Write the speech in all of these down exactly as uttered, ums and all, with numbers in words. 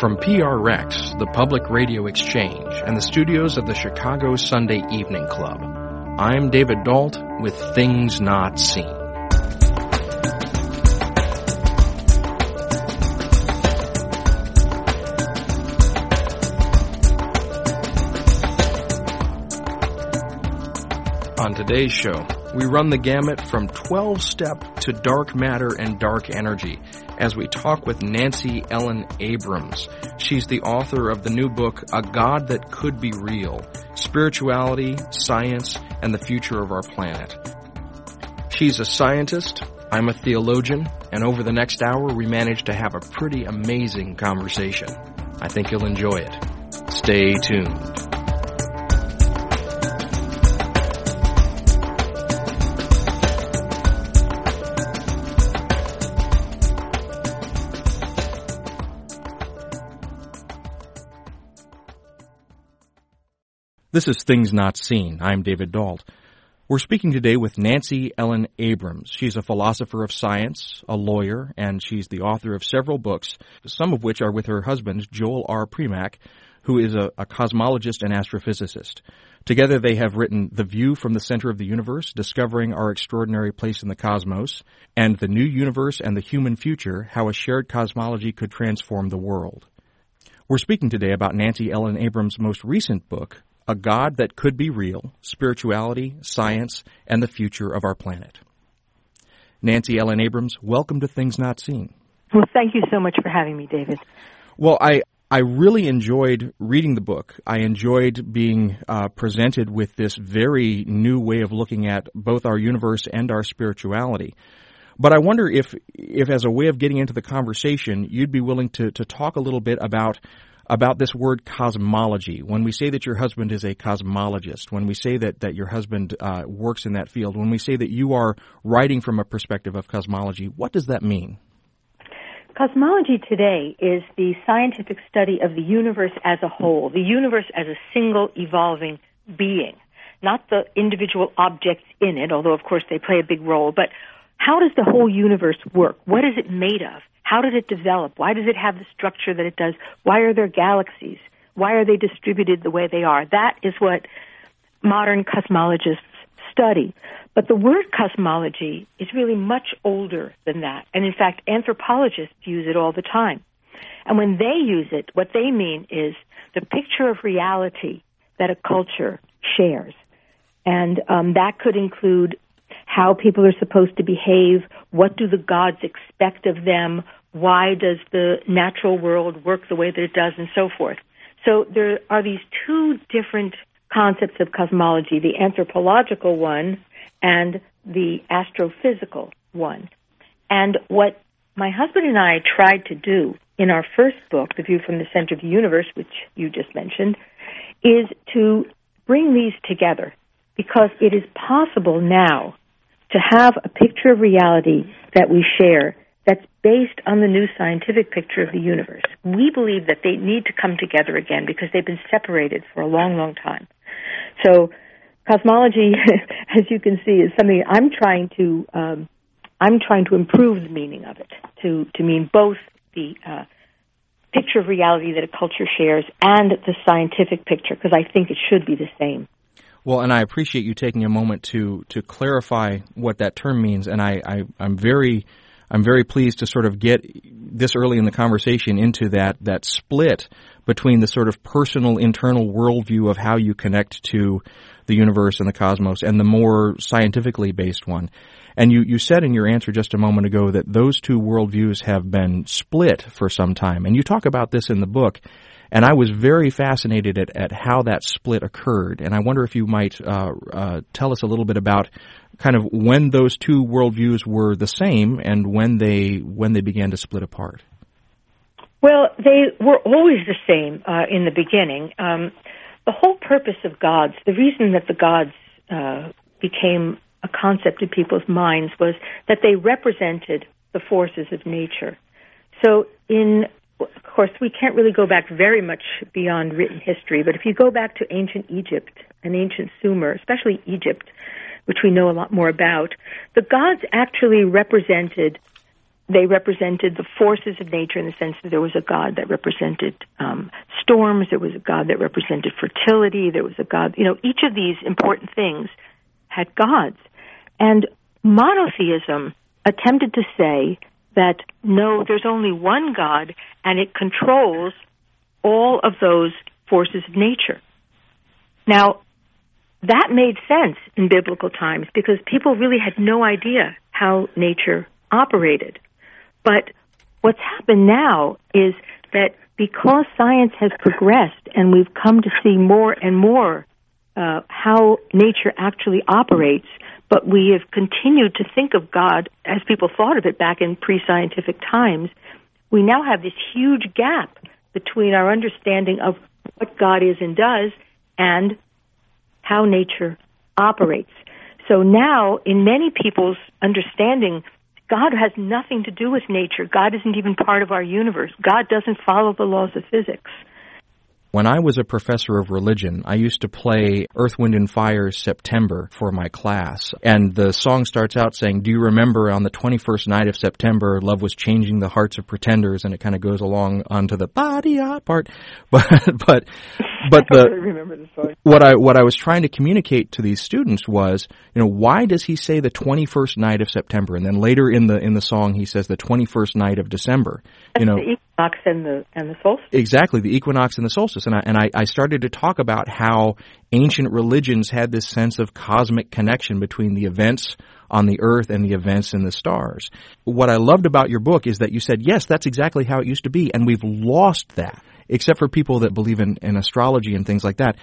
From P R X, the Public Radio Exchange, and the studios of the Chicago Sunday Evening Club, I'm David Dalton with Things Not Seen. On today's show, we run the gamut from twelve-step to dark matter and dark energy as we talk with Nancy Ellen Abrams. She's the author of the new book, A God That Could Be Real, Spirituality, Science, and the Future of Our Planet. She's a scientist, I'm a theologian, and over the next hour we managed to have a pretty amazing conversation. I think you'll enjoy it. Stay tuned. This is Things Not Seen. I'm David Dalt. We're speaking today with Nancy Ellen Abrams. She's a philosopher of science, a lawyer, and she's the author of several books, some of which are with her husband, Joel R. Primack, who is a, a cosmologist and astrophysicist. Together they have written The View from the Center of the Universe, Discovering Our Extraordinary Place in the Cosmos, and The New Universe and the Human Future, How a Shared Cosmology Could Transform the World. We're speaking today about Nancy Ellen Abrams' most recent book, A God That Could Be Real, Spirituality, Science, and the Future of Our Planet. Nancy Ellen Abrams, welcome to Things Not Seen. Well, thank you so much for having me, David. Well, I, I really enjoyed reading the book. I enjoyed being uh, presented with this very new way of looking at both our universe and our spirituality. But I wonder if, if as a way of getting into the conversation, you'd be willing to, to talk a little bit about about this word cosmology. When we say that your husband is a cosmologist, when we say that, that your husband uh, works in that field, when we say that you are writing from a perspective of cosmology, what does that mean? Cosmology today is the scientific study of the universe as a whole, the universe as a single evolving being, not the individual objects in it, although of course they play a big role, but how does the whole universe work? What is it made of? How did it develop? Why does it have the structure that it does? Why are there galaxies? Why are they distributed the way they are? That is what modern cosmologists study. But the word cosmology is really much older than that. And in fact, anthropologists use it all the time. And when they use it, what they mean is the picture of reality that a culture shares. And um, that could include how people are supposed to behave, what do the gods expect of them, why does the natural world work the way that it does, and so forth. So there are these two different concepts of cosmology, the anthropological one and the astrophysical one. And what my husband and I tried to do in our first book, The View from the Center of the Universe, which you just mentioned, is to bring these together, because it is possible now to have a picture of reality that we share that's based on the new scientific picture of the universe. We believe that they need to come together again because they've been separated for a long, long time. So cosmology, as you can see, is something I'm trying to um, I'm trying to improve the meaning of it to, to mean both the uh, picture of reality that a culture shares and the scientific picture, because I think it should be the same. Well, and I appreciate you taking a moment to to clarify what that term means, and I, I, I'm very I'm very pleased to sort of get this early in the conversation into that that split between the sort of personal internal worldview of how you connect to the universe and the cosmos and the more scientifically based one. And you, you said in your answer just a moment ago that those two worldviews have been split for some time, and you talk about this in the book. And I was very fascinated at, at how that split occurred, and I wonder if you might uh, uh, tell us a little bit about kind of when those two worldviews were the same and when they when they began to split apart. Well, they were always the same uh, in the beginning. Um, the whole purpose of gods, the reason that the gods uh, became a concept in people's minds was that they represented the forces of nature. So in Of course, we can't really go back very much beyond written history, but if you go back to ancient Egypt and ancient Sumer, especially Egypt, which we know a lot more about, the gods actually represented they represented the forces of nature in the sense that there was a god that represented um, storms, there was a god that represented fertility, there was a god, you know, each of these important things had gods. And monotheism attempted to say that, no, there's only one God, and it controls all of those forces of nature. Now, that made sense in biblical times because people really had no idea how nature operated. But what's happened now is that because science has progressed and we've come to see more and more uh, how nature actually operates, but we have continued to think of God as people thought of it back in pre-scientific times, we now have this huge gap between our understanding of what God is and does and how nature operates. So now, in many people's understanding, God has nothing to do with nature. God isn't even part of our universe. God doesn't follow the laws of physics. When I was a professor of religion, I used to play Earth, Wind, and Fire's September for my class. And the song starts out saying, do you remember on the twenty-first night of September, love was changing the hearts of pretenders? And it kind of goes along onto the body part. But but but the, I don't really remember the song. what I what I was trying to communicate to these students was, you know, why does he say the twenty-first night of September? And then later in the in the song, he says the twenty-first night of December. That's, you know, the equinox and the and the solstice. Exactly, the equinox and the solstice. And, I, and I, I started to talk about how ancient religions had this sense of cosmic connection between the events on the earth and the events in the stars. What I loved about your book is that you said, yes, that's exactly how it used to be, and we've lost that, except for people that believe in, in astrology and things like that.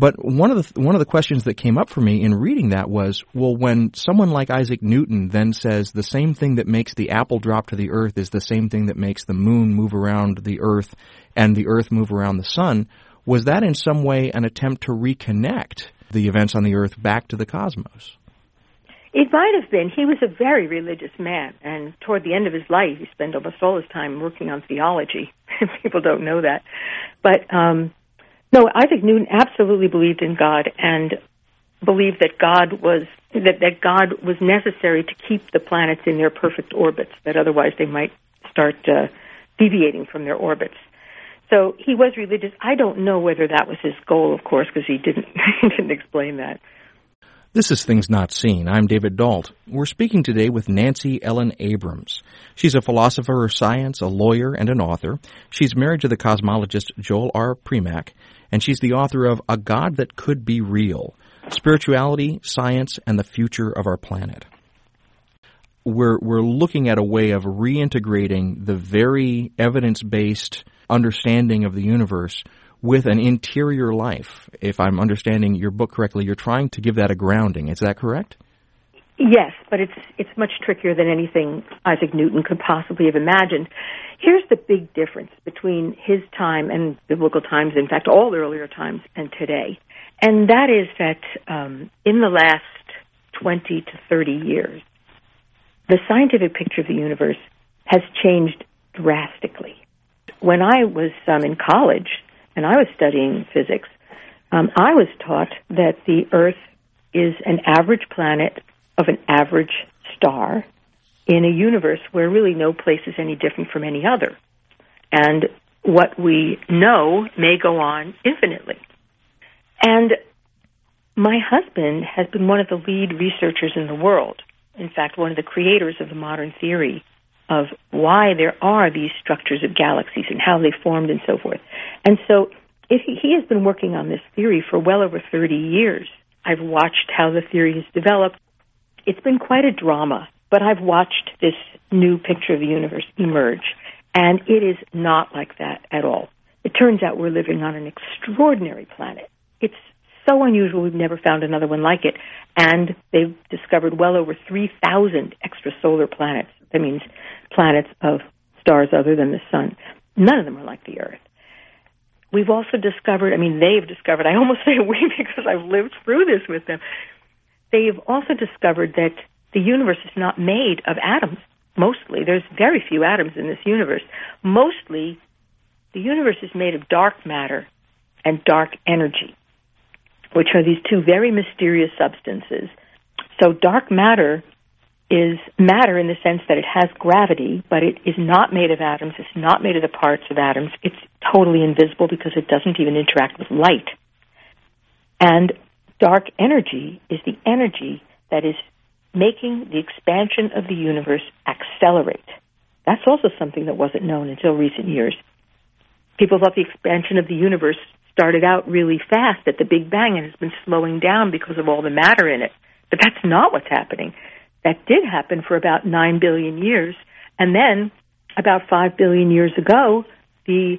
But one of the one of the questions that came up for me in reading that was, well, when someone like Isaac Newton then says the same thing that makes the apple drop to the earth is the same thing that makes the moon move around the earth and the earth move around the sun, was that in some way an attempt to reconnect the events on the earth back to the cosmos? It might have been. He was a very religious man, and toward the end of his life, he spent almost all his time working on theology. People don't know that. But um No, Isaac Newton absolutely believed in God and believed that God was that, that God was necessary to keep the planets in their perfect orbits, that otherwise they might start uh, deviating from their orbits. So he was religious. I don't know whether that was his goal, of course, because he didn't he didn't explain that. This is Things Not Seen. I'm David Dalt. We're speaking today with Nancy Ellen Abrams. She's a philosopher of science, a lawyer, and an author. She's married to the cosmologist Joel R. Primack, and she's the author of A God That Could Be Real, Spirituality, Science, and the Future of Our Planet. We're we're looking at a way of reintegrating the very evidence-based understanding of the universe with an interior life. If I'm understanding your book correctly, you're trying to give that a grounding. Is that correct? Yes, but it's it's much trickier than anything Isaac Newton could possibly have imagined. Here's the big difference between his time and biblical times, in fact, all earlier times and today. And that is that um, in the last twenty to thirty years, the scientific picture of the universe has changed drastically. When I was um, in college, and I was studying physics, um, I was taught that the Earth is an average planet of an average star in a universe where really no place is any different from any other. And what we know may go on infinitely. And my husband has been one of the lead researchers in the world, in fact, one of the creators of the modern theory of why there are these structures of galaxies and how they formed and so forth. And so if he, he has been working on this theory for well over thirty years. I've watched how the theory has developed. It's been quite a drama, but I've watched this new picture of the universe emerge, and it is not like that at all. It turns out we're living on an extraordinary planet. It's so unusual, we've never found another one like it, and they've discovered well over three thousand extrasolar planets. That means planets of stars other than the sun. None of them are like the Earth. We've also discovered, I mean, they've discovered, I almost say we because I've lived through this with them, they've also discovered that the universe is not made of atoms, mostly. There's very few atoms in this universe. Mostly, the universe is made of dark matter and dark energy, which are these two very mysterious substances. So dark matter is matter in the sense that it has gravity, but it is not made of atoms. It's not made of the parts of atoms. It's totally invisible because it doesn't even interact with light. And dark energy is the energy that is making the expansion of the universe accelerate. That's also something that wasn't known until recent years. People thought the expansion of the universe started out really fast at the Big Bang and has been slowing down because of all the matter in it. But that's not what's happening. That did happen for about nine billion years. And then about five billion years ago, the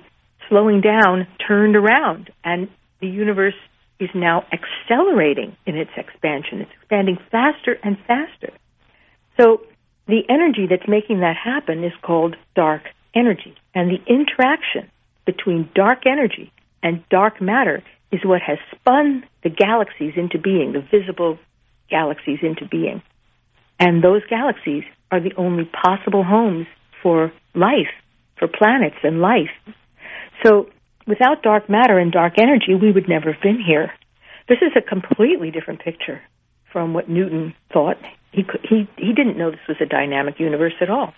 slowing down turned around and the universe is now accelerating in its expansion. It's expanding faster and faster. So the energy that's making that happen is called dark energy. And the interaction between dark energy and dark matter is what has spun the galaxies into being, the visible galaxies into being. And those galaxies are the only possible homes for life, for planets and life. So without dark matter and dark energy, we would never have been here. This is a completely different picture from what Newton thought. He could, he he didn't know this was a dynamic universe at all.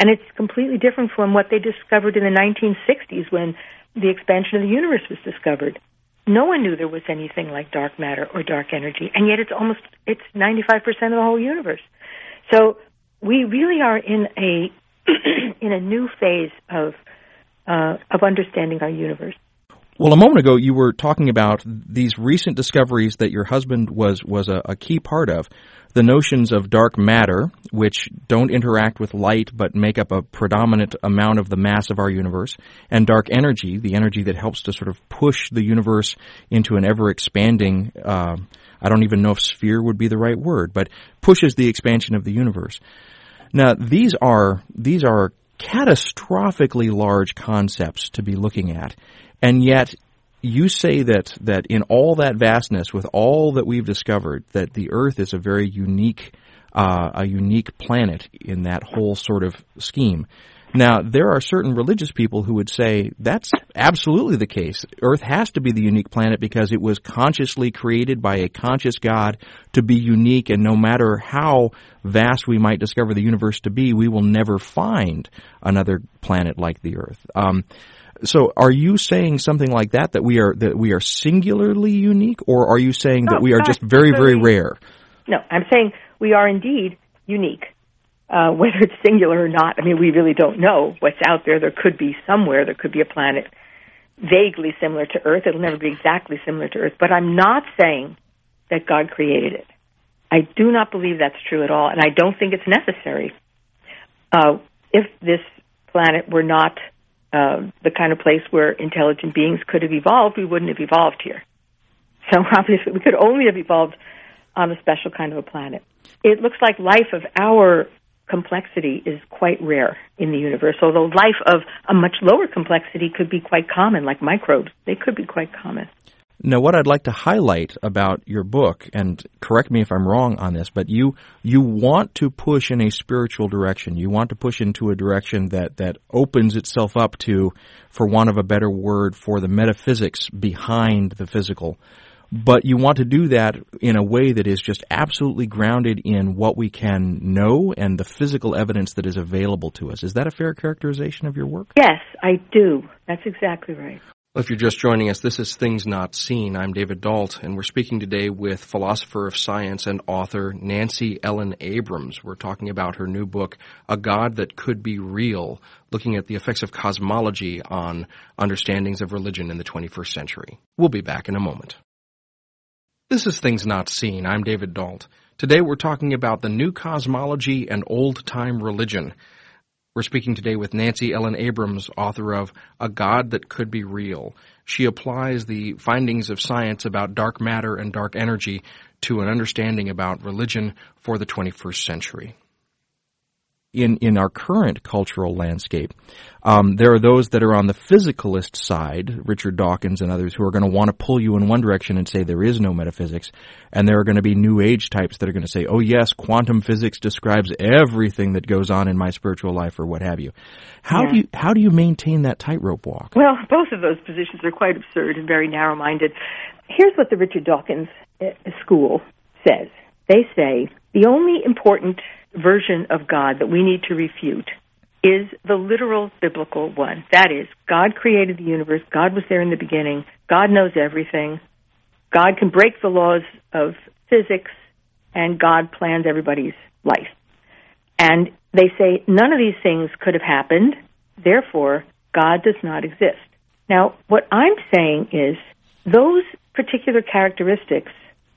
And it's completely different from what they discovered in the nineteen sixties when the expansion of the universe was discovered. No one knew there was anything like dark matter or dark energy, and yet it's almost it's ninety-five percent of the whole universe. So we really are in a in a new phase of Uh, of understanding our universe. Well, a moment ago you were talking about these recent discoveries that your husband was, was a, a key part of, the notions of dark matter, which don't interact with light but make up a predominant amount of the mass of our universe, and dark energy, the energy that helps to sort of push the universe into an ever-expanding, uh, I don't even know if sphere would be the right word, but pushes the expansion of the universe. Now, these are these are catastrophically large concepts to be looking at, and yet you say that that in all that vastness, with all that we've discovered, that the Earth is a very unique uh, a unique planet in that whole sort of scheme. Now, there are certain religious people who would say that's absolutely the case. Earth has to be the unique planet because it was consciously created by a conscious God to be unique, and no matter how vast we might discover the universe to be, we will never find another planet like the Earth. Um, so are you saying something like that, that we are that we are singularly unique, or are you saying oh, that we are God, just very, very rare? No, I'm saying we are indeed unique. Uh, whether it's singular or not, I mean, we really don't know what's out there. There could be somewhere, there could be a planet vaguely similar to Earth. It'll never be exactly similar to Earth. But I'm not saying that God created it. I do not believe that's true at all, and I don't think it's necessary. Uh, if this planet were not uh, the kind of place where intelligent beings could have evolved, we wouldn't have evolved here. So obviously we could only have evolved on a special kind of a planet. It looks like life of our complexity is quite rare in the universe, although life of a much lower complexity could be quite common, like microbes. They could be quite common. Now, what I'd like to highlight about your book, and correct me if I'm wrong on this, but you you want to push in a spiritual direction. You want to push into a direction that, that opens itself up to, for want of a better word, for the metaphysics behind the physical. But you want to do that in a way that is just absolutely grounded in what we can know and the physical evidence that is available to us. Is that a fair characterization of your work? Yes, I do. That's exactly right. If you're just joining us, this is Things Not Seen. I'm David Dalt, and we're speaking today with philosopher of science and author Nancy Ellen Abrams. We're talking about her new book, A God That Could Be Real, looking at the effects of cosmology on understandings of religion in the twenty-first century. We'll be back in a moment. This is Things Not Seen. I'm David Dalt. Today we're talking about the new cosmology and old-time religion. We're speaking today with Nancy Ellen Abrams, author of A God That Could Be Real. She applies the findings of science about dark matter and dark energy to an understanding about religion for the twenty-first century. In in our current cultural landscape, um, there are those that are on the physicalist side, Richard Dawkins and others, who are going to want to pull you in one direction and say there is no metaphysics, and there are going to be New Age types that are going to say, oh yes, quantum physics describes everything that goes on in my spiritual life or what have you. How yeah. do you how do you maintain that tightrope walk? Well, both of those positions are quite absurd and very narrow-minded. Here's what the Richard Dawkins school says. They say the only important version of God that we need to refute is the literal biblical one. That is, God created the universe. God was there in the beginning. God knows everything. God can break the laws of physics, and God plans everybody's life. And they say none of these things could have happened, therefore God does not exist. Now, what I'm saying is those particular characteristics,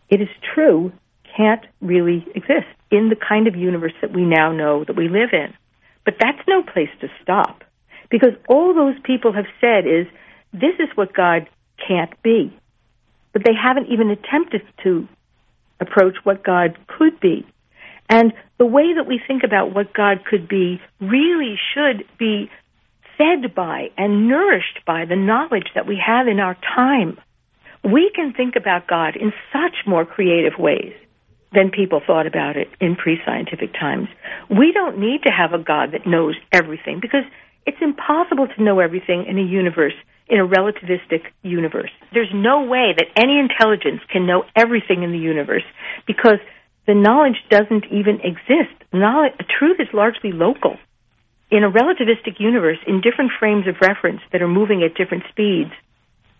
it is true, can't really exist in the kind of universe that we now know that we live in. But that's no place to stop, because all those people have said is, this is what God can't be. But they haven't even attempted to approach what God could be. And the way that we think about what God could be really should be fed by and nourished by the knowledge that we have in our time. We can think about God in such more creative ways than people thought about it in pre-scientific times. We don't need to have a God that knows everything, because it's impossible to know everything in a universe, in a relativistic universe. There's no way that any intelligence can know everything in the universe, because the knowledge doesn't even exist. Knowledge, truth is largely local. In a relativistic universe, in different frames of reference that are moving at different speeds,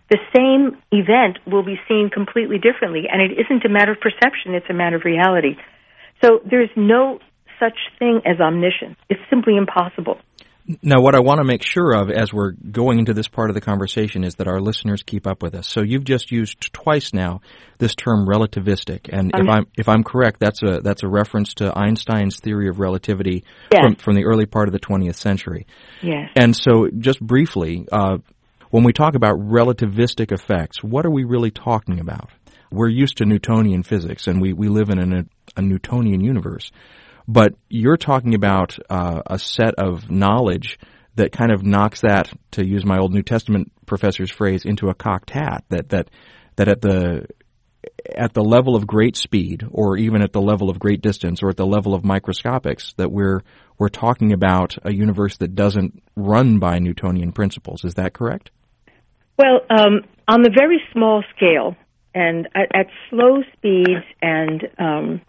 the same event will be seen completely differently, and it isn't a matter of perception, it's a matter of reality. So there's no such thing as omniscience. It's simply impossible. Now, what I want to make sure of as we're going into this part of the conversation is that our listeners keep up with us. So you've just used twice now this term relativistic, and um, if I'm if I'm correct, that's a that's a reference to Einstein's theory of relativity yes. from from the early part of the twentieth century. Yes. And so, just briefly, uh, when we talk about relativistic effects, what are we really talking about? We're used to Newtonian physics, and we we live in an, a Newtonian universe. But you're talking about uh, a set of knowledge that kind of knocks that, to use my old New Testament professor's phrase, into a cocked hat. That that that at the at the level of great speed, or even at the level of great distance, or at the level of microscopics, that we're we're talking about a universe that doesn't run by Newtonian principles. Is that correct? Well, um, on the very small scale and at, at slow speeds and Um,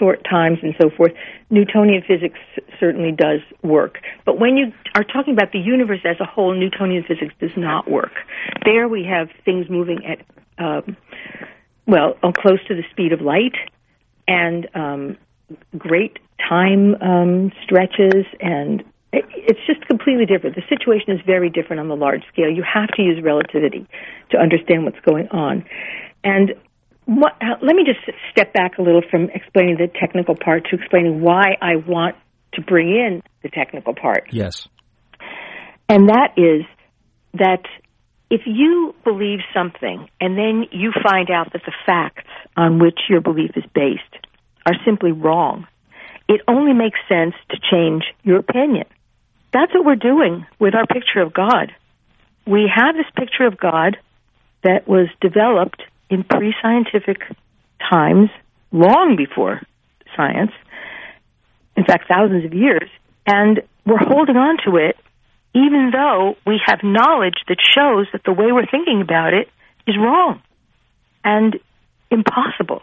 short times and so forth, Newtonian physics certainly does work. But when you are talking about the universe as a whole, Newtonian physics does not work. There we have things moving at, um, well, close to the speed of light, and um, great time um, stretches, and it, it's just completely different. The situation is very different on the large scale. You have to use relativity to understand what's going on. And What, let me just step back a little from explaining the technical part to explaining why I want to bring in the technical part. Yes. And that is that if you believe something and then you find out that the facts on which your belief is based are simply wrong, it only makes sense to change your opinion. That's what we're doing with our picture of God. We have this picture of God that was developed in pre-scientific times, long before science, in fact, thousands of years, and we're holding on to it even though we have knowledge that shows that the way we're thinking about it is wrong and impossible.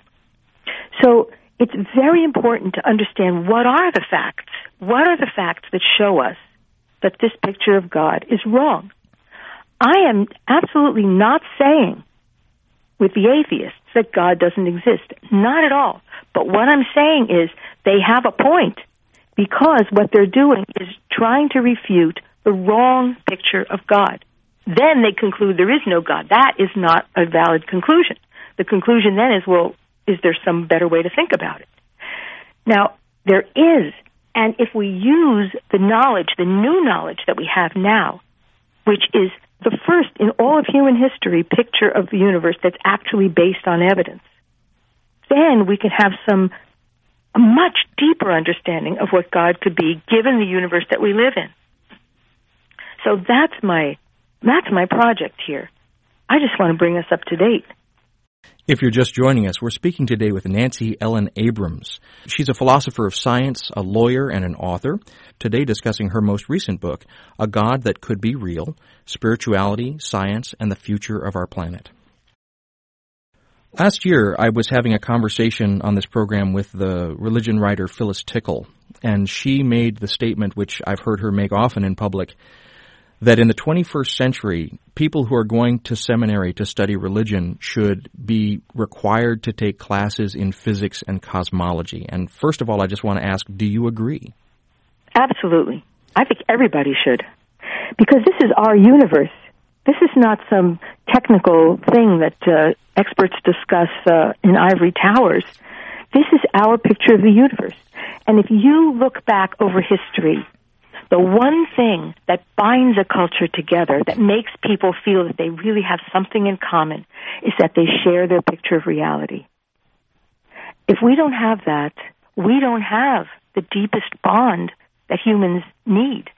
So it's very important to understand what are the facts. What are the facts that show us that this picture of God is wrong? I am absolutely not saying with the atheists that God doesn't exist. Not at all. But what I'm saying is they have a point, because what they're doing is trying to refute the wrong picture of God. Then they conclude there is no God. That is not a valid conclusion. The conclusion then is, well, is there some better way to think about it? Now, there is. And if we use the knowledge, the new knowledge that we have now, which is the first in all of human history picture of the universe that's actually based on evidence, then we can have some a much deeper understanding of what God could be given the universe that we live in. So that's my that's my project here. I just want to bring us up to date. If you're just joining us, we're speaking today with Nancy Ellen Abrams. She's a philosopher of science, a lawyer, and an author, today discussing her most recent book, A God That Could Be Real, Spirituality, Science, and the Future of Our Planet. Last year, I was having a conversation on this program with the religion writer Phyllis Tickle, and she made the statement, which I've heard her make often in public, that in the twenty-first century, people who are going to seminary to study religion should be required to take classes in physics and cosmology. And first of all, I just want to ask, do you agree? Absolutely. I think everybody should, because this is our universe. This is not some technical thing that uh, experts discuss uh, in ivory towers. This is our picture of the universe. And if you look back over history, the one thing that binds a culture together, that makes people feel that they really have something in common, is that they share their picture of reality. If we don't have that, we don't have the deepest bond that humans need.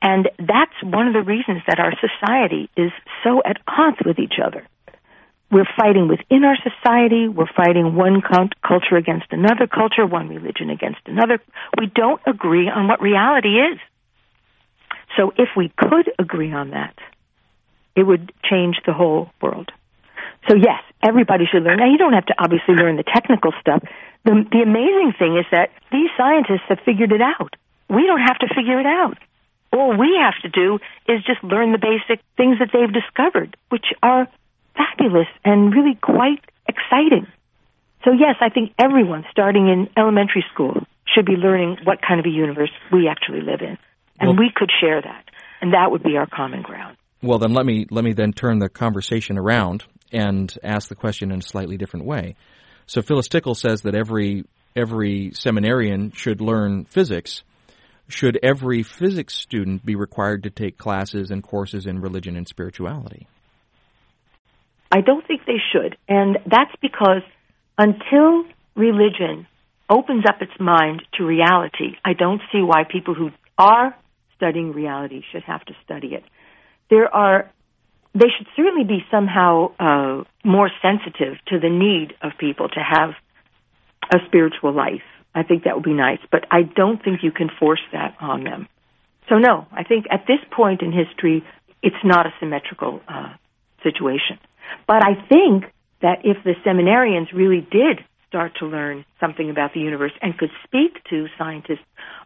And that's one of the reasons that our society is so at odds with each other. We're fighting within our society. We're fighting one culture against another culture, one religion against another. We don't agree on what reality is. So if we could agree on that, it would change the whole world. So yes, everybody should learn. Now, you don't have to obviously learn the technical stuff. The, the amazing thing is that these scientists have figured it out. We don't have to figure it out. All we have to do is just learn the basic things that they've discovered, which are fabulous and really quite exciting. So yes, I think everyone starting in elementary school should be learning what kind of a universe we actually live in. And well, we could share that, and that would be our common ground. Well, then let me let me then turn the conversation around and ask the question in a slightly different way. So Phyllis Tickle says that every every seminarian should learn physics. Should every physics student be required to take classes and courses in religion and spirituality? I don't think they should, and that's because until religion opens up its mind to reality, I don't see why people who are studying reality should have to study it. There are, they should certainly be somehow uh, more sensitive to the need of people to have a spiritual life. I think that would be nice, but I don't think you can force that on them. So no, I think at this point in history, it's not a symmetrical uh, situation. But I think that if the seminarians really did start to learn something about the universe and could speak to scientists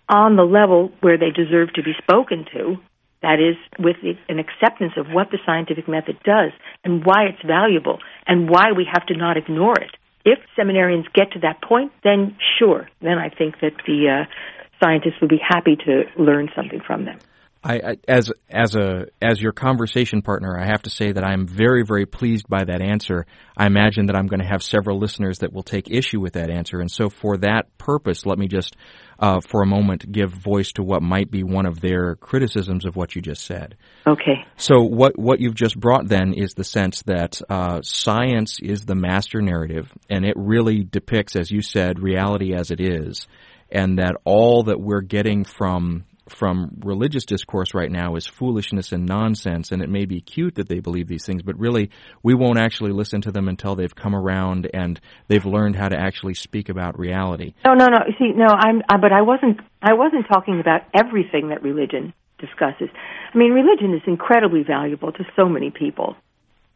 on the level where they deserve to be spoken to, that is, with an acceptance of what the scientific method does and why it's valuable and why we have to not ignore it. If seminarians get to that point, then sure, then I think that the uh, scientists would be happy to learn something from them. I, I, as as a as your conversation partner, I have to say that I'm very, very pleased by that answer. I imagine that I'm going to have several listeners that will take issue with that answer. And so for that purpose, let me just, uh, for a moment, give voice to what might be one of their criticisms of what you just said. Okay. So what, what you've just brought then is the sense that uh, science is the master narrative, and it really depicts, as you said, reality as it is, and that all that we're getting from... from religious discourse right now is foolishness and nonsense, and it may be cute that they believe these things, but really we won't actually listen to them until they've come around and they've learned how to actually speak about reality. No, no, no. See, no, I'm, I, but I wasn't, I wasn't talking about everything that religion discusses. I mean, religion is incredibly valuable to so many people.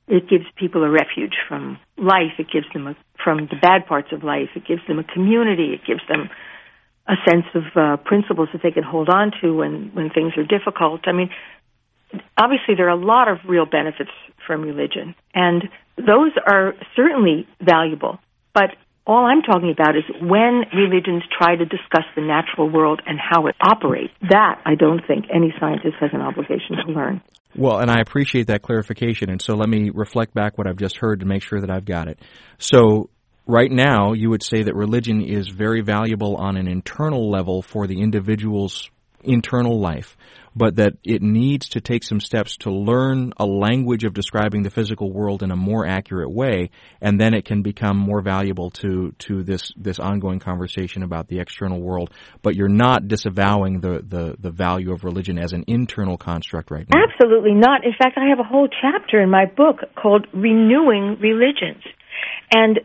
It gives people a refuge from life. It gives them a, from the bad parts of life. It gives them a community. It gives them a sense of uh, principles that they can hold on to when, when things are difficult. I mean, obviously there are a lot of real benefits from religion, and those are certainly valuable. But all I'm talking about is when religions try to discuss the natural world and how it operates. That, I don't think, any scientist has an obligation to learn. Well, and I appreciate that clarification, and so let me reflect back what I've just heard to make sure that I've got it. So... right now, you would say that religion is very valuable on an internal level for the individual's internal life, but that it needs to take some steps to learn a language of describing the physical world in a more accurate way, and then it can become more valuable to, to this, this ongoing conversation about the external world. But you're not disavowing the, the, the value of religion as an internal construct right now. Absolutely not. In fact, I have a whole chapter in my book called Renewing Religions. And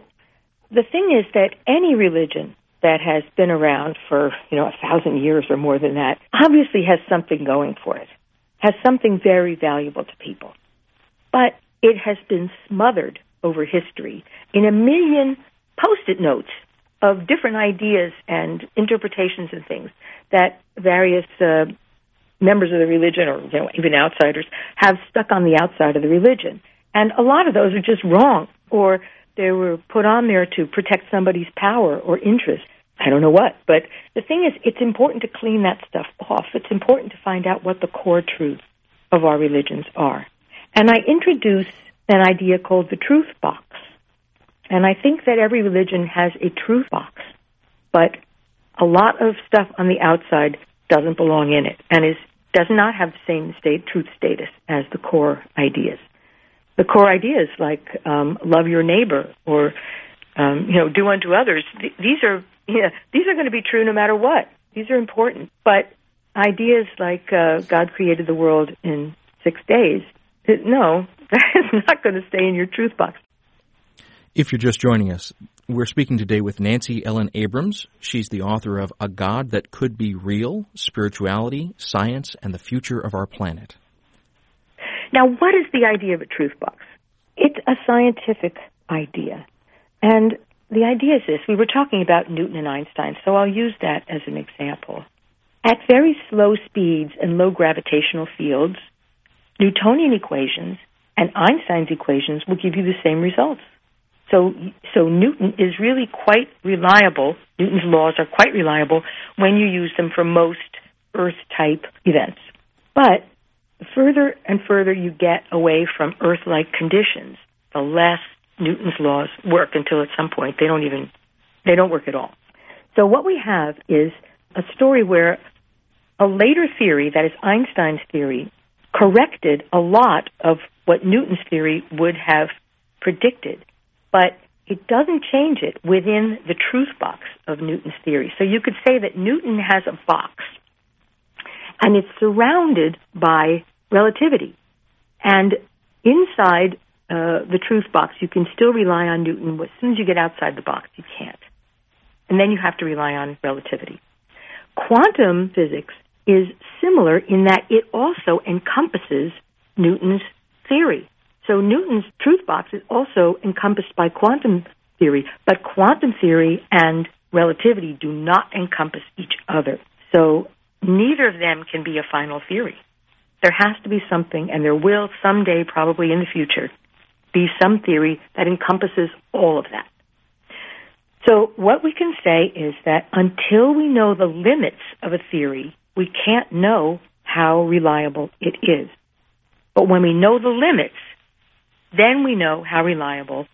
the thing is that any religion that has been around for, you know, a thousand years or more than that obviously has something going for it, has something very valuable to people. But it has been smothered over history in a million Post-it notes of different ideas and interpretations and things that various uh, members of the religion, or you know, even outsiders, have stuck on the outside of the religion. And a lot of those are just wrong, or they were put on there to protect somebody's power or interest. I don't know what, but the thing is, it's important to clean that stuff off. It's important to find out what the core truths of our religions are. And I introduce an idea called the truth box. And I think that every religion has a truth box, but a lot of stuff on the outside doesn't belong in it and is does not have the same state, truth status as the core ideas. The core ideas like um, love your neighbor or um, you know do unto others. Th- these are you know, these are going to be true no matter what. These are important, but ideas like uh, God created the world in six days. It, no, that is not going to stay in your truth box. If you're just joining us, we're speaking today with Nancy Ellen Abrams. She's the author of A God That Could Be Real, Spirituality, Science, and the Future of Our Planet. Now, what is the idea of a truth box? It's a scientific idea. And the idea is this. We were talking about Newton and Einstein, so I'll use that as an example. At very slow speeds and low gravitational fields, Newtonian equations and Einstein's equations will give you the same results. So so Newton is really quite reliable. Newton's laws are quite reliable when you use them for most Earth-type events. But the further and further you get away from Earth-like conditions, the less Newton's laws work until at some point they don't even, they don't work at all. So what we have is a story where a later theory, that is Einstein's theory, corrected a lot of what Newton's theory would have predicted. But it doesn't change it within the truth box of Newton's theory. So you could say that Newton has a box, and it's surrounded by relativity. And inside uh, the truth box, you can still rely on Newton. As soon as you get outside the box, you can't. And then you have to rely on relativity. Quantum physics is similar in that it also encompasses Newton's theory. So Newton's truth box is also encompassed by quantum theory, but quantum theory and relativity do not encompass each other. So neither of them can be a final theory. There has to be something, and there will someday, probably in the future, be some theory that encompasses all of that. So what we can say is that until we know the limits of a theory, we can't know how reliable it is. But when we know the limits, then we know how reliable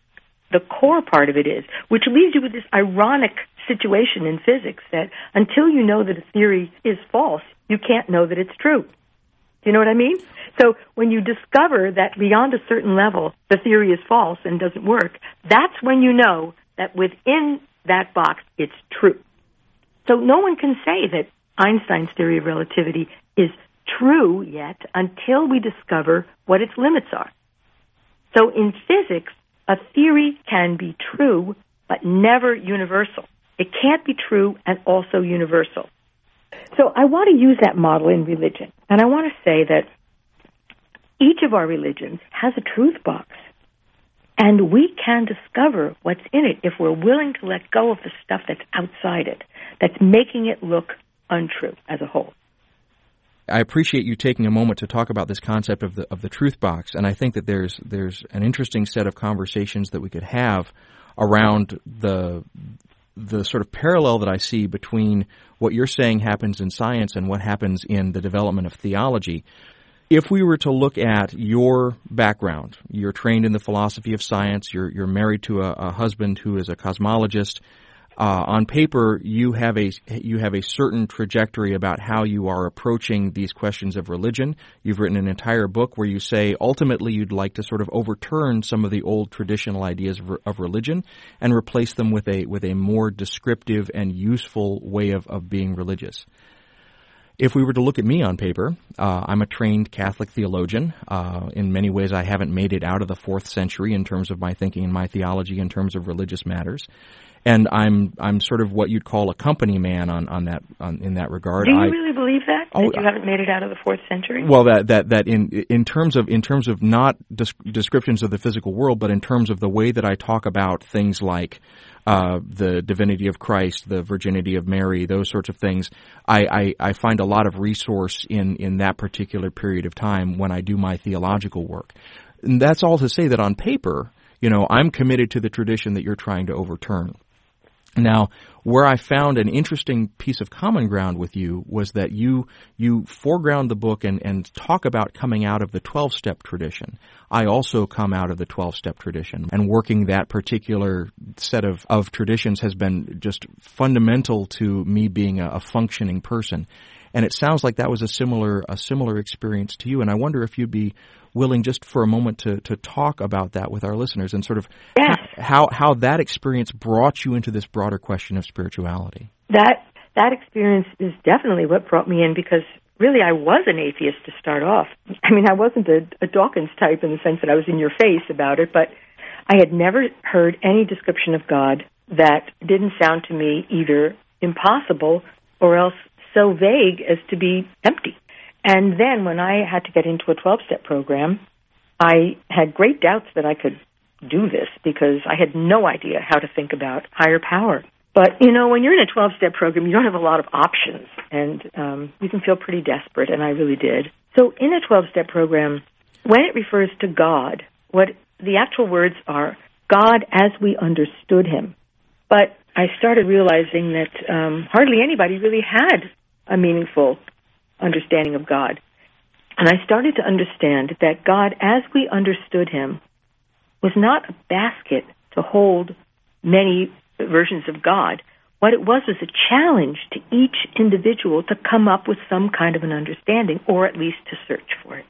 the core part of it is, which leaves you with this ironic situation in physics that until you know that a theory is false, you can't know that it's true. Do you know what I mean? So when you discover that beyond a certain level, the theory is false and doesn't work, that's when you know that within that box, it's true. So no one can say that Einstein's theory of relativity is true yet until we discover what its limits are. So in physics, a theory can be true, but never universal. It can't be true and also universal. So I want to use that model in religion. And I want to say that each of our religions has a truth box. And we can discover what's in it if we're willing to let go of the stuff that's outside it, that's making it look untrue as a whole. I appreciate you taking a moment to talk about this concept of the of the truth box, and I think that there's there's an interesting set of conversations that we could have around the the sort of parallel that I see between what you're saying happens in science and what happens in the development of theology. If we were to look at your background, you're trained in the philosophy of science, you're you're married to a, a husband who is a cosmologist. Uh, on paper, you have a you have a certain trajectory about how you are approaching these questions of religion. You've written an entire book where you say ultimately you'd like to sort of overturn some of the old traditional ideas of, of religion and replace them with a with a more descriptive and useful way of, of being religious. If we were to look at me on paper, uh, I'm a trained Catholic theologian. Uh, in many ways, I haven't made it out of the fourth century in terms of my thinking and my theology in terms of religious matters. And I'm I'm sort of what you'd call a company man on, on that on, in that regard. Do you I, really believe that? Oh, that you haven't made it out of the fourth century? Well, that that that in in terms of in terms of not descriptions of the physical world, but in terms of the way that I talk about things like uh, the divinity of Christ, the virginity of Mary, those sorts of things, I, I I find a lot of resource in in that particular period of time when I do my theological work. And that's all to say that on paper, you know, I'm committed to the tradition that you're trying to overturn. Now, where I found an interesting piece of common ground with you was that you you foreground the book and, and talk about coming out of the twelve-step tradition. I also come out of the twelve-step tradition, and working that particular set of, of traditions has been just fundamental to me being a, a functioning person. And it sounds like that was a similar a similar experience to you, and I wonder if you'd be willing just for a moment to, to talk about that with our listeners and sort of yes. how, how that experience brought you into this broader question of spirituality. That that experience is definitely what brought me in, because really I was an atheist to start off. I mean, I wasn't a, a Dawkins type in the sense that I was in your face about it, but I had never heard any description of God that didn't sound to me either impossible or else so vague as to be empty. And then when I had to get into a twelve-step program, I had great doubts that I could do this because I had no idea how to think about higher power. But, you know, when you're in a twelve-step program, you don't have a lot of options, and um, you can feel pretty desperate, and I really did. So in a twelve-step program, when it refers to God, what the actual words are, God as we understood him. But I started realizing that um, hardly anybody really had a meaningful understanding of God. And I started to understand that God, as we understood him, was not a basket to hold many versions of God. What it was was a challenge to each individual to come up with some kind of an understanding, or at least to search for it.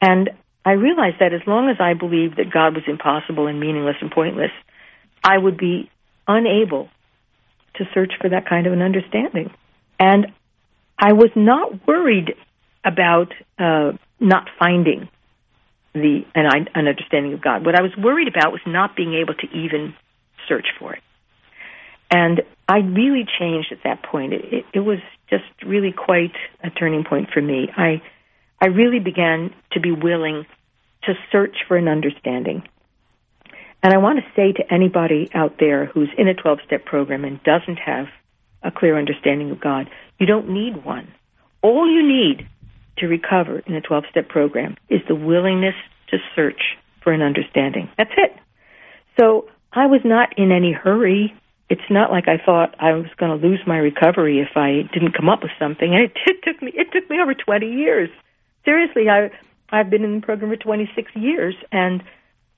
And I realized that as long as I believed that God was impossible and meaningless and pointless, I would be unable to search for that kind of an understanding. And I was not worried about uh, not finding the an, an understanding of God. What I was worried about was not being able to even search for it. And I really changed at that point. It, it, it was just really quite a turning point for me. I I really began to be willing to search for an understanding. And I want to say to anybody out there who's in a twelve-step program and doesn't have a clear understanding of God, you don't need one. All you need to recover in a twelve-step program is the willingness to search for an understanding. That's it. So I was not in any hurry. It's not like I thought I was going to lose my recovery if I didn't come up with something. And it, it took me it took me over twenty years. Seriously, I, I've been in the program for twenty-six years, and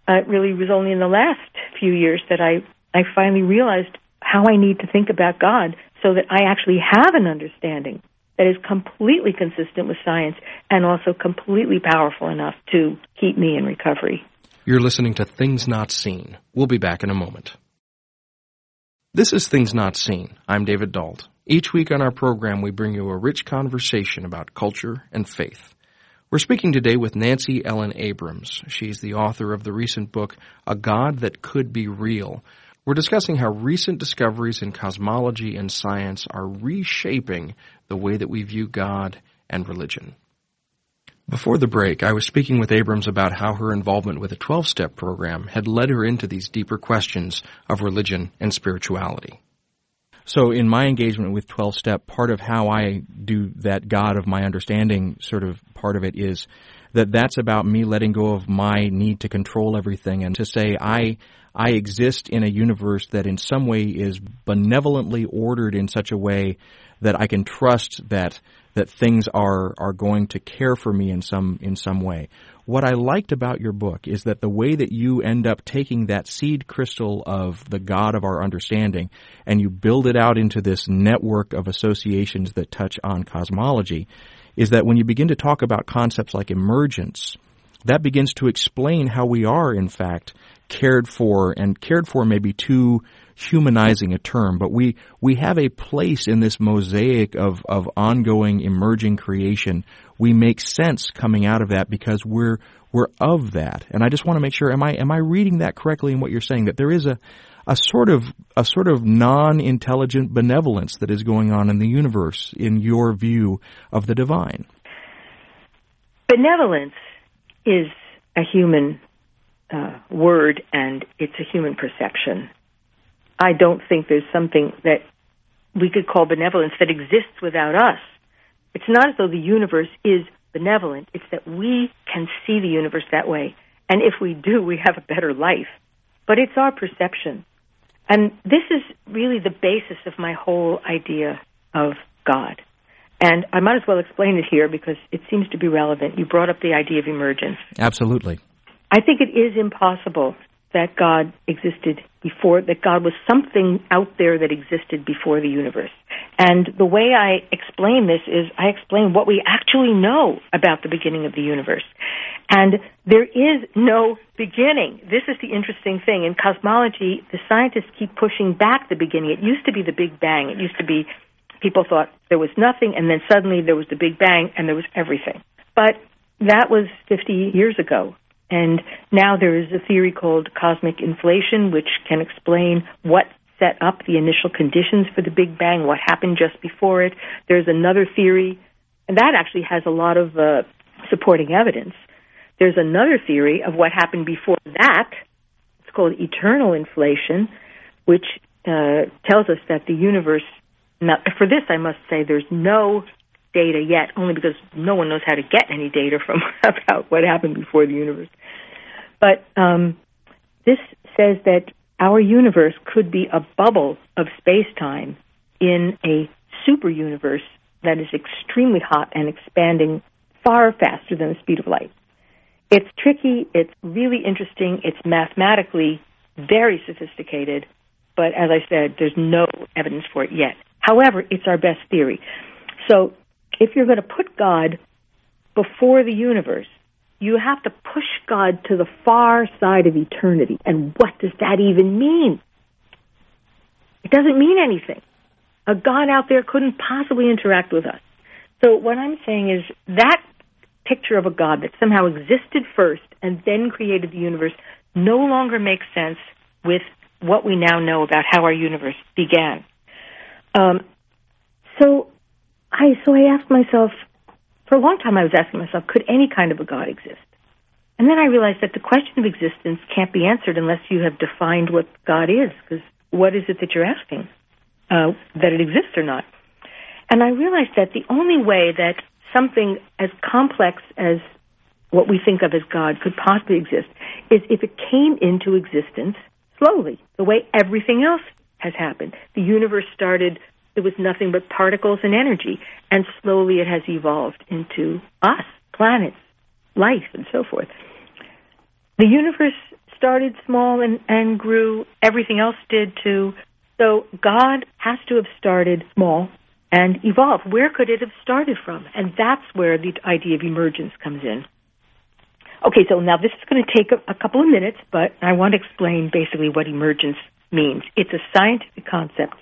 uh, it really was only in the last few years that I, I finally realized how I need to think about God so that I actually have an understanding that is completely consistent with science and also completely powerful enough to keep me in recovery. You're listening to Things Not Seen. We'll be back in a moment. This is Things Not Seen. I'm David Dalt. Each week on our program, we bring you a rich conversation about culture and faith. We're speaking today with Nancy Ellen Abrams. She's the author of the recent book, A God That Could Be Real. We're discussing how recent discoveries in cosmology and science are reshaping the way that we view God and religion. Before the break, I was speaking with Abrams about how her involvement with a twelve-step program had led her into these deeper questions of religion and spirituality. So in my engagement with twelve-step, part of how I do that God of my understanding sort of part of it is that that's about me letting go of my need to control everything and to say I I exist in a universe that in some way is benevolently ordered in such a way that I can trust that that things are are going to care for me in some in some way. What I liked about your book is that the way that you end up taking that seed crystal of the God of our understanding and you build it out into this network of associations that touch on cosmology is that when you begin to talk about concepts like emergence that begins to explain how we are, in fact, cared for, and cared for may be too humanizing a term, but we, we have a place in this mosaic of, of ongoing, emerging creation. We make sense coming out of that because we're we're of that. And I just want to make sure, am I am I reading that correctly in what you're saying, that there is a, a sort of a sort of non-intelligent benevolence that is going on in the universe in your view of the divine? Benevolence is a human uh, word, and it's a human perception. I don't think there's something that we could call benevolence that exists without us. It's not as though the universe is benevolent. It's that we can see the universe that way. And if we do, we have a better life. But it's our perception. And this is really the basis of my whole idea of God. And I might as well explain it here because it seems to be relevant. You brought up the idea of emergence. Absolutely. I think it is impossible that God existed before, that God was something out there that existed before the universe. And the way I explain this is I explain what we actually know about the beginning of the universe. And there is no beginning. This is the interesting thing. In cosmology, the scientists keep pushing back the beginning. It used to be the Big Bang. It used to be people thought there was nothing, and then suddenly there was the Big Bang, and there was everything. But that was fifty years ago. And now there is a theory called cosmic inflation, which can explain what set up the initial conditions for the Big Bang, what happened just before it. There's another theory, and that actually has a lot of uh, supporting evidence. There's another theory of what happened before that. It's called eternal inflation, which uh, tells us that the universe... Now, for this, I must say there's no data yet, only because no one knows how to get any data from about what happened before the universe. But um, this says that our universe could be a bubble of space-time in a super universe that is extremely hot and expanding far faster than the speed of light. It's tricky, it's really interesting, it's mathematically very sophisticated, but as I said, there's no evidence for it yet. However, it's our best theory. So if you're going to put God before the universe, you have to push God to the far side of eternity. And what does that even mean? It doesn't mean anything. A God out there couldn't possibly interact with us. So what I'm saying is that picture of a God that somehow existed first and then created the universe no longer makes sense with what we now know about how our universe began. Um, so... I, so I asked myself, for a long time I was asking myself, could any kind of a God exist? And then I realized that the question of existence can't be answered unless you have defined what God is, because what is it that you're asking, uh, that it exists or not? And I realized that the only way that something as complex as what we think of as God could possibly exist is if it came into existence slowly, the way everything else has happened. The universe started... It was nothing but particles and energy, and slowly it has evolved into us, planets, life, and so forth. The universe started small and, and grew. Everything else did, too. So God has to have started small and evolved. Where could it have started from? And that's where the idea of emergence comes in. Okay, so now this is going to take a, a couple of minutes, but I want to explain basically what emergence means. It's a scientific concept.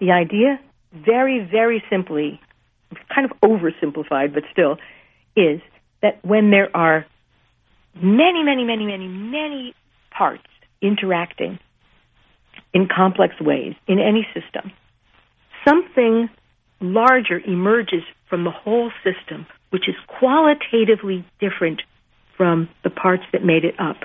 The idea, very, very simply, kind of oversimplified, but still, is that when there are many, many, many, many, many parts interacting in complex ways in any system, something larger emerges from the whole system, which is qualitatively different from the parts that made it up,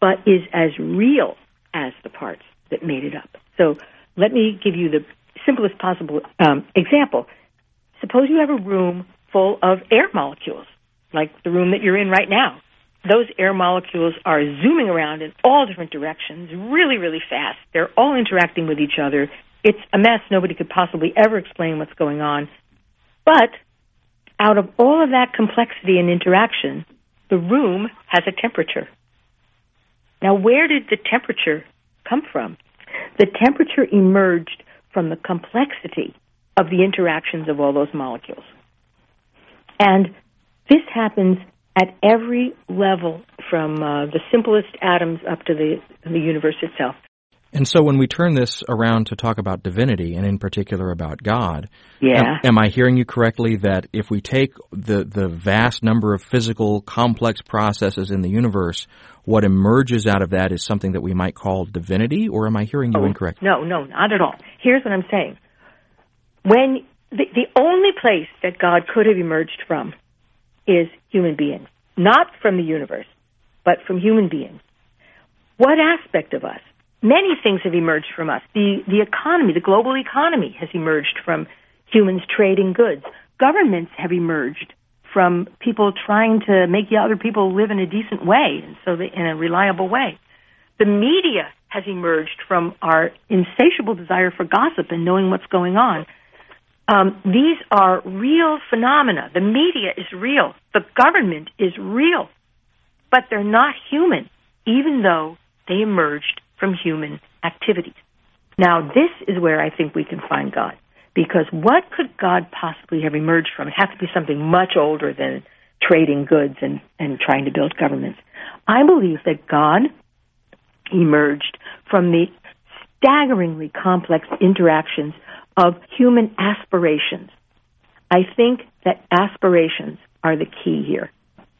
but is as real as the parts that made it up. So let me give you the simplest possible um, example. Suppose you have a room full of air molecules, like the room that you're in right now. Those air molecules are zooming around in all different directions really, really fast. They're all interacting with each other. It's a mess. Nobody could possibly ever explain what's going on. But out of all of that complexity and interaction, the room has a temperature. Now, where did the temperature come from? The temperature emerged from the complexity of the interactions of all those molecules. And this happens at every level, from uh, the simplest atoms up to the, the universe itself. And so when we turn this around to talk about divinity, and in particular about God, yeah. am, am I hearing you correctly that if we take the, the vast number of physical, complex processes in the universe, what emerges out of that is something that we might call divinity, or am I hearing you oh, incorrectly? No, no, not at all. Here's what I'm saying. When the, the only place that God could have emerged from is human beings, not from the universe, but from human beings. What aspect of us? Many things have emerged from us. The the economy, the global economy, has emerged from humans trading goods. Governments have emerged from people trying to make other people live in a decent way, and so they, in a reliable way. The media has emerged from our insatiable desire for gossip and knowing what's going on. Um, these are real phenomena. The media is real. The government is real. But they're not human, even though they emerged from human activities. Now, this is where I think we can find God, because what could God possibly have emerged from? It has to be something much older than trading goods and, and trying to build governments. I believe that God emerged from the staggeringly complex interactions of human aspirations. I think that aspirations are the key here.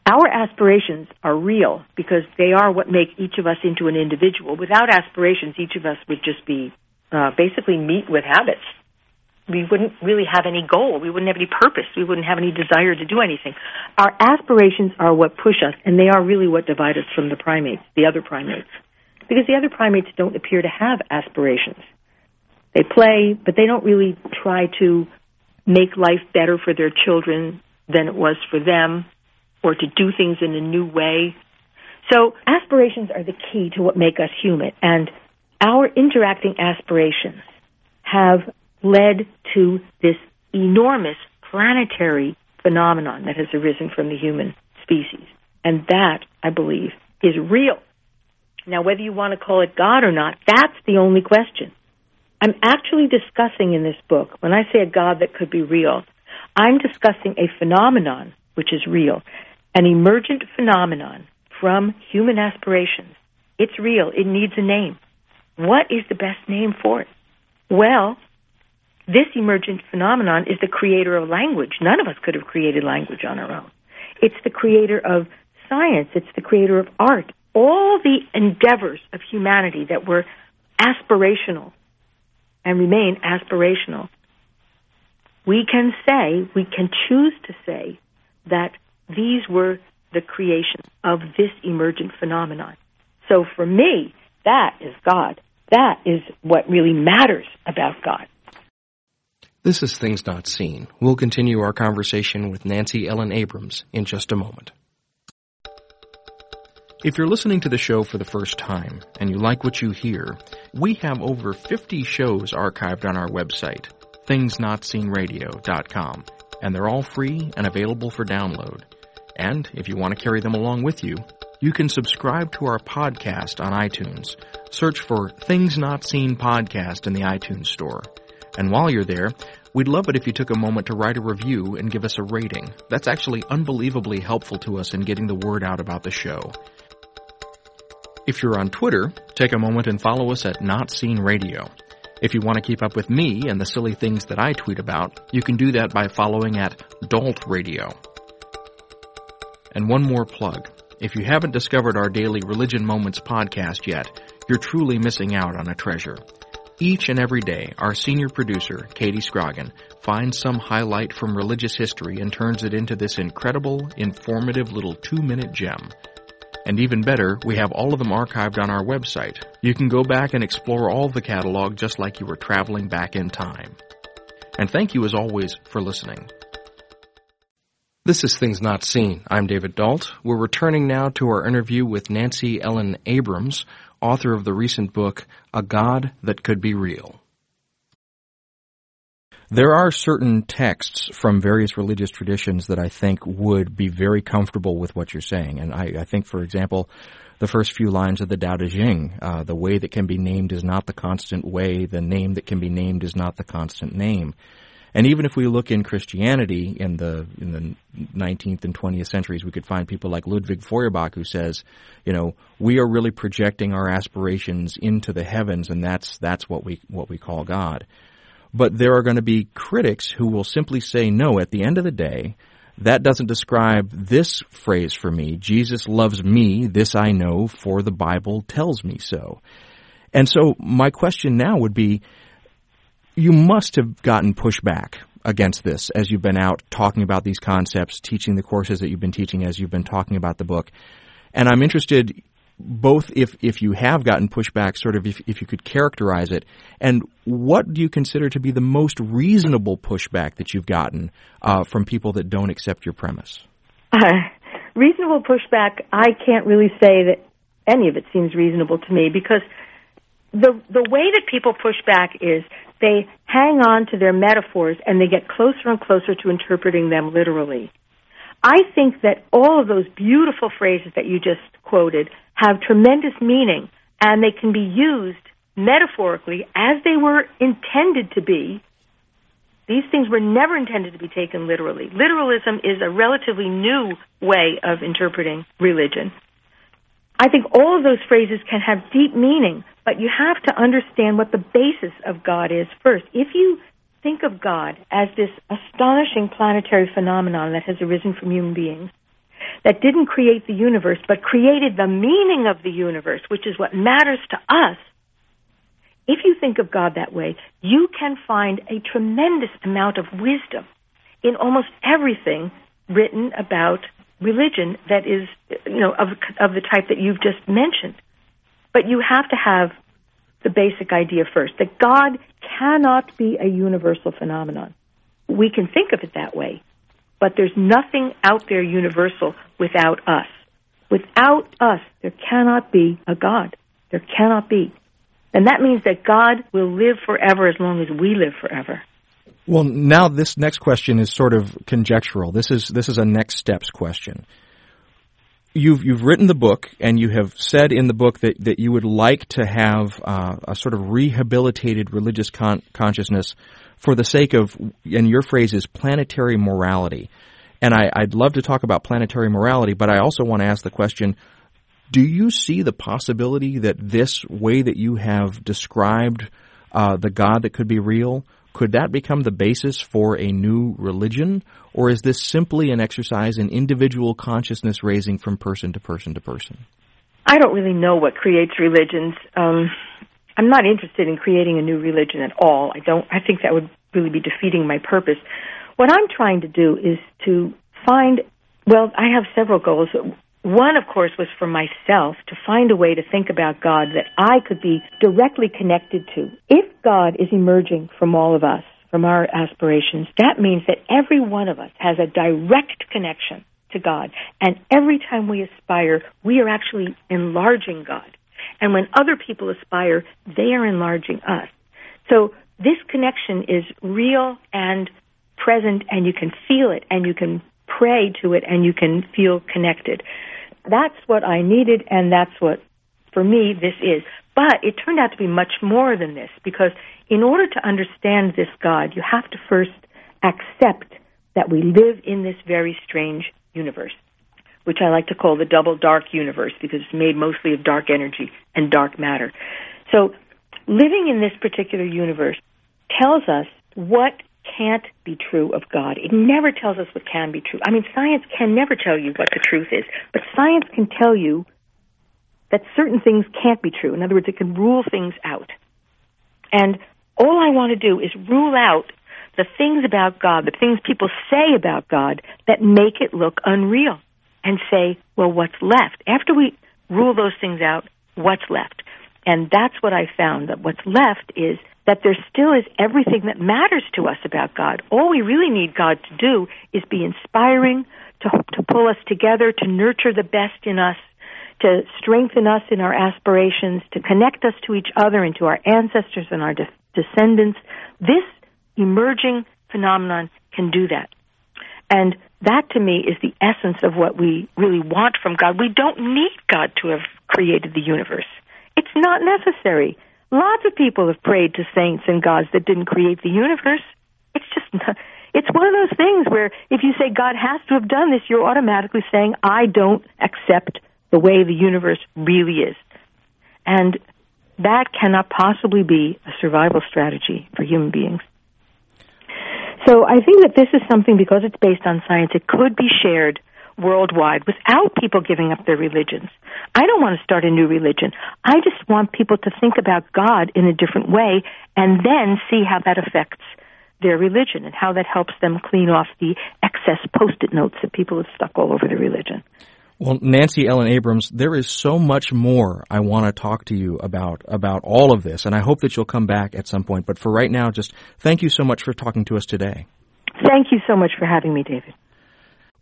Our aspirations are real because they are what make each of us into an individual. Without aspirations, each of us would just be uh, basically meat with habits. We wouldn't really have any goal. We wouldn't have any purpose. We wouldn't have any desire to do anything. Our aspirations are what push us, and they are really what divide us from the primates, the other primates, because the other primates don't appear to have aspirations. They play, but they don't really try to make life better for their children than it was for them, or to do things in a new way. So aspirations are the key to what make us human, and our interacting aspirations have led to this enormous planetary phenomenon that has arisen from the human species. And that, I believe, is real. Now, whether you want to call it God or not, that's the only question. I'm actually discussing in this book, when I say a God that could be real, I'm discussing a phenomenon which is real. An emergent phenomenon from human aspirations. It's real. It needs a name. What is the best name for it? Well, this emergent phenomenon is the creator of language. None of us could have created language on our own. It's the creator of science. It's the creator of art. All the endeavors of humanity that were aspirational and remain aspirational. We can say, we can choose to say, that these were the creation of this emergent phenomenon. So for me, that is God. That is what really matters about God. This is Things Not Seen. We'll continue our conversation with Nancy Ellen Abrams in just a moment. If you're listening to the show for the first time and you like what you hear, we have over fifty shows archived on our website, things not seen radio dot com. And they're all free and available for download. And if you want to carry them along with you, you can subscribe to our podcast on iTunes. Search for Things Not Seen Podcast in the iTunes store. And while you're there, we'd love it if you took a moment to write a review and give us a rating. That's actually unbelievably helpful to us in getting the word out about the show. If you're on Twitter, take a moment and follow us at Not Seen Radio. If you want to keep up with me and the silly things that I tweet about, you can do that by following at Dalt Radio. And one more plug. If you haven't discovered our Daily Religion Moments podcast yet, you're truly missing out on a treasure. Each and every day, our senior producer, Katie Scroggin, finds some highlight from religious history and turns it into this incredible, informative little two-minute gem. And even better, we have all of them archived on our website. You can go back and explore all the catalog just like you were traveling back in time. And thank you, as always, for listening. This is Things Not Seen. I'm David Dalt. We're returning now to our interview with Nancy Ellen Abrams, author of the recent book, A God That Could Be Real. There are certain texts from various religious traditions that I think would be very comfortable with what you're saying. And I, I think, for example, the first few lines of the Dao De Jing, uh, the way that can be named is not the constant way, the name that can be named is not the constant name. And even if we look in Christianity in the in the nineteenth and twentieth centuries, we could find people like Ludwig Feuerbach who says, you know, we are really projecting our aspirations into the heavens, and that's that's what we what we call God. But there are going to be critics who will simply say, no, at the end of the day, that doesn't describe this phrase for me. Jesus loves me, this I know, for the Bible tells me so. And so my question now would be, you must have gotten pushback against this as you've been out talking about these concepts, teaching the courses that you've been teaching as you've been talking about the book. And I'm interested both if, if you have gotten pushback, sort of if, if you could characterize it, and what do you consider to be the most reasonable pushback that you've gotten uh, from people that don't accept your premise? Uh, reasonable pushback, I can't really say that any of it seems reasonable to me, because the the way that people push back is they hang on to their metaphors and they get closer and closer to interpreting them literally. I think that all of those beautiful phrases that you just quoted have tremendous meaning, and they can be used metaphorically as they were intended to be. These things were never intended to be taken literally. Literalism is a relatively new way of interpreting religion. I think all of those phrases can have deep meaning, but you have to understand what the basis of God is first. If you think of God as this astonishing planetary phenomenon that has arisen from human beings, that didn't create the universe, but created the meaning of the universe, which is what matters to us, if you think of God that way, you can find a tremendous amount of wisdom in almost everything written about religion that is, you know, of, of the type that you've just mentioned. But you have to have the basic idea first, that God cannot be a universal phenomenon. We can think of it that way, but there's nothing out there universal without us. Without us, there cannot be a God. There cannot be. And that means that God will live forever as long as we live forever. Well, now this next question is sort of conjectural. This is this is a next steps question. You've you've written the book, and you have said in the book that, that you would like to have uh, a sort of rehabilitated religious con- consciousness for the sake of, and your phrase is, planetary morality. And I, I'd love to talk about planetary morality, but I also want to ask the question, do you see the possibility that this way that you have described uh, the God that could be real, could that become the basis for a new religion, or is this simply an exercise in individual consciousness raising from person to person to person? I don't really know what creates religions. Um, I'm not interested in creating a new religion at all. I don't. I think that would really be defeating my purpose. What I'm trying to do is to find, well, I have several goals. One, of course, was for myself to find a way to think about God that I could be directly connected to. If God is emerging from all of us, from our aspirations, that means that every one of us has a direct connection to God. And every time we aspire, we are actually enlarging God. And when other people aspire, they are enlarging us. So this connection is real and present, and you can feel it, and you can pray to it, and you can feel connected. That's what I needed, and that's what, for me, this is. But it turned out to be much more than this, because in order to understand this God, you have to first accept that we live in this very strange universe, which I like to call the double dark universe, because it's made mostly of dark energy and dark matter. So living in this particular universe tells us what can't be true of God. It never tells us what can be true. I mean, science can never tell you what the truth is, but science can tell you that certain things can't be true. In other words, it can rule things out. And all I want to do is rule out the things about God, the things people say about God that make it look unreal, and say, well, what's left? After we rule those things out, what's left? And that's what I found, that what's left is that there still is everything that matters to us about God. All we really need God to do is be inspiring, to, to pull us together, to nurture the best in us, to strengthen us in our aspirations, to connect us to each other and to our ancestors and our de- descendants. This emerging phenomenon can do that. And that, to me, is the essence of what we really want from God. We don't need God to have created the universe. It's not necessary. Lots of people have prayed to saints and gods that didn't create the universe. It's just It's one of those things where if you say God has to have done this, you're automatically saying, I don't accept the way the universe really is. And that cannot possibly be a survival strategy for human beings. So I think that this is something, because it's based on science, it could be shared worldwide without people giving up their religions. I don't want to start a new religion. I just want people to think about God in a different way and then see how that affects their religion and how that helps them clean off the excess Post-it notes that people have stuck all over the religion. Well, Nancy Ellen Abrams, there is so much more I want to talk to you about, about all of this, and I hope that you'll come back at some point. But for right now, just thank you so much for talking to us today. Thank you so much for having me, David.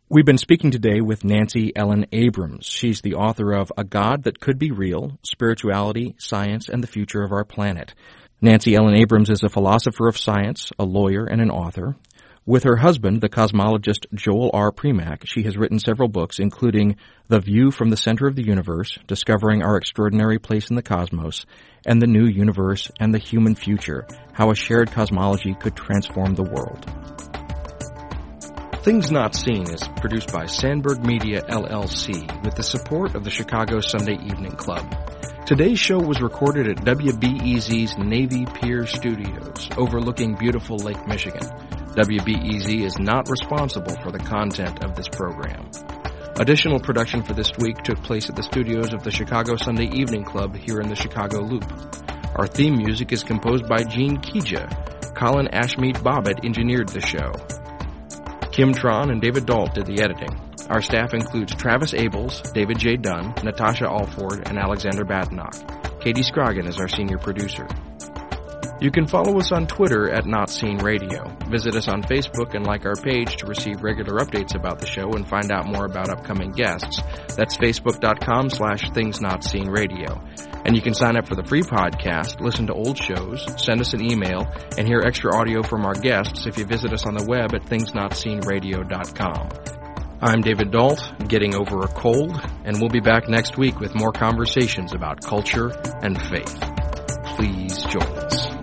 We've been speaking today with Nancy Ellen Abrams. She's the author of A God That Could Be Real, Spirituality, Science, and the Future of Our Planet. Nancy Ellen Abrams is a philosopher of science, a lawyer, and an author. With her husband, the cosmologist Joel R. Primack, she has written several books, including The View from the Center of the Universe, Discovering Our Extraordinary Place in the Cosmos, and The New Universe and the Human Future, How a Shared Cosmology Could Transform the World. Things Not Seen is produced by Sandberg Media, L L C, with the support of the Chicago Sunday Evening Club. Today's show was recorded at W B E Z's Navy Pier Studios, overlooking beautiful Lake Michigan. W B E Z is not responsible for the content of this program. Additional production for this week took place at the studios of the Chicago Sunday Evening Club here in the Chicago Loop. Our theme music is composed by Gene Kija. Colin Ashmead Bobbitt engineered the show. Kim Tron and David Dalt did the editing. Our staff includes Travis Abels, David J. Dunn, Natasha Alford, and Alexander Badenoch. Katie Scroggin is our senior producer. You can follow us on Twitter at Not Seen Radio. Visit us on Facebook and like our page to receive regular updates about the show and find out more about upcoming guests. That's facebook.com slash Things Not Seen Radio. And you can sign up for the free podcast, listen to old shows, send us an email, and hear extra audio from our guests if you visit us on the web at things not seen radio dot com. I'm David Dalt, getting over a cold, and we'll be back next week with more conversations about culture and faith. Please join us.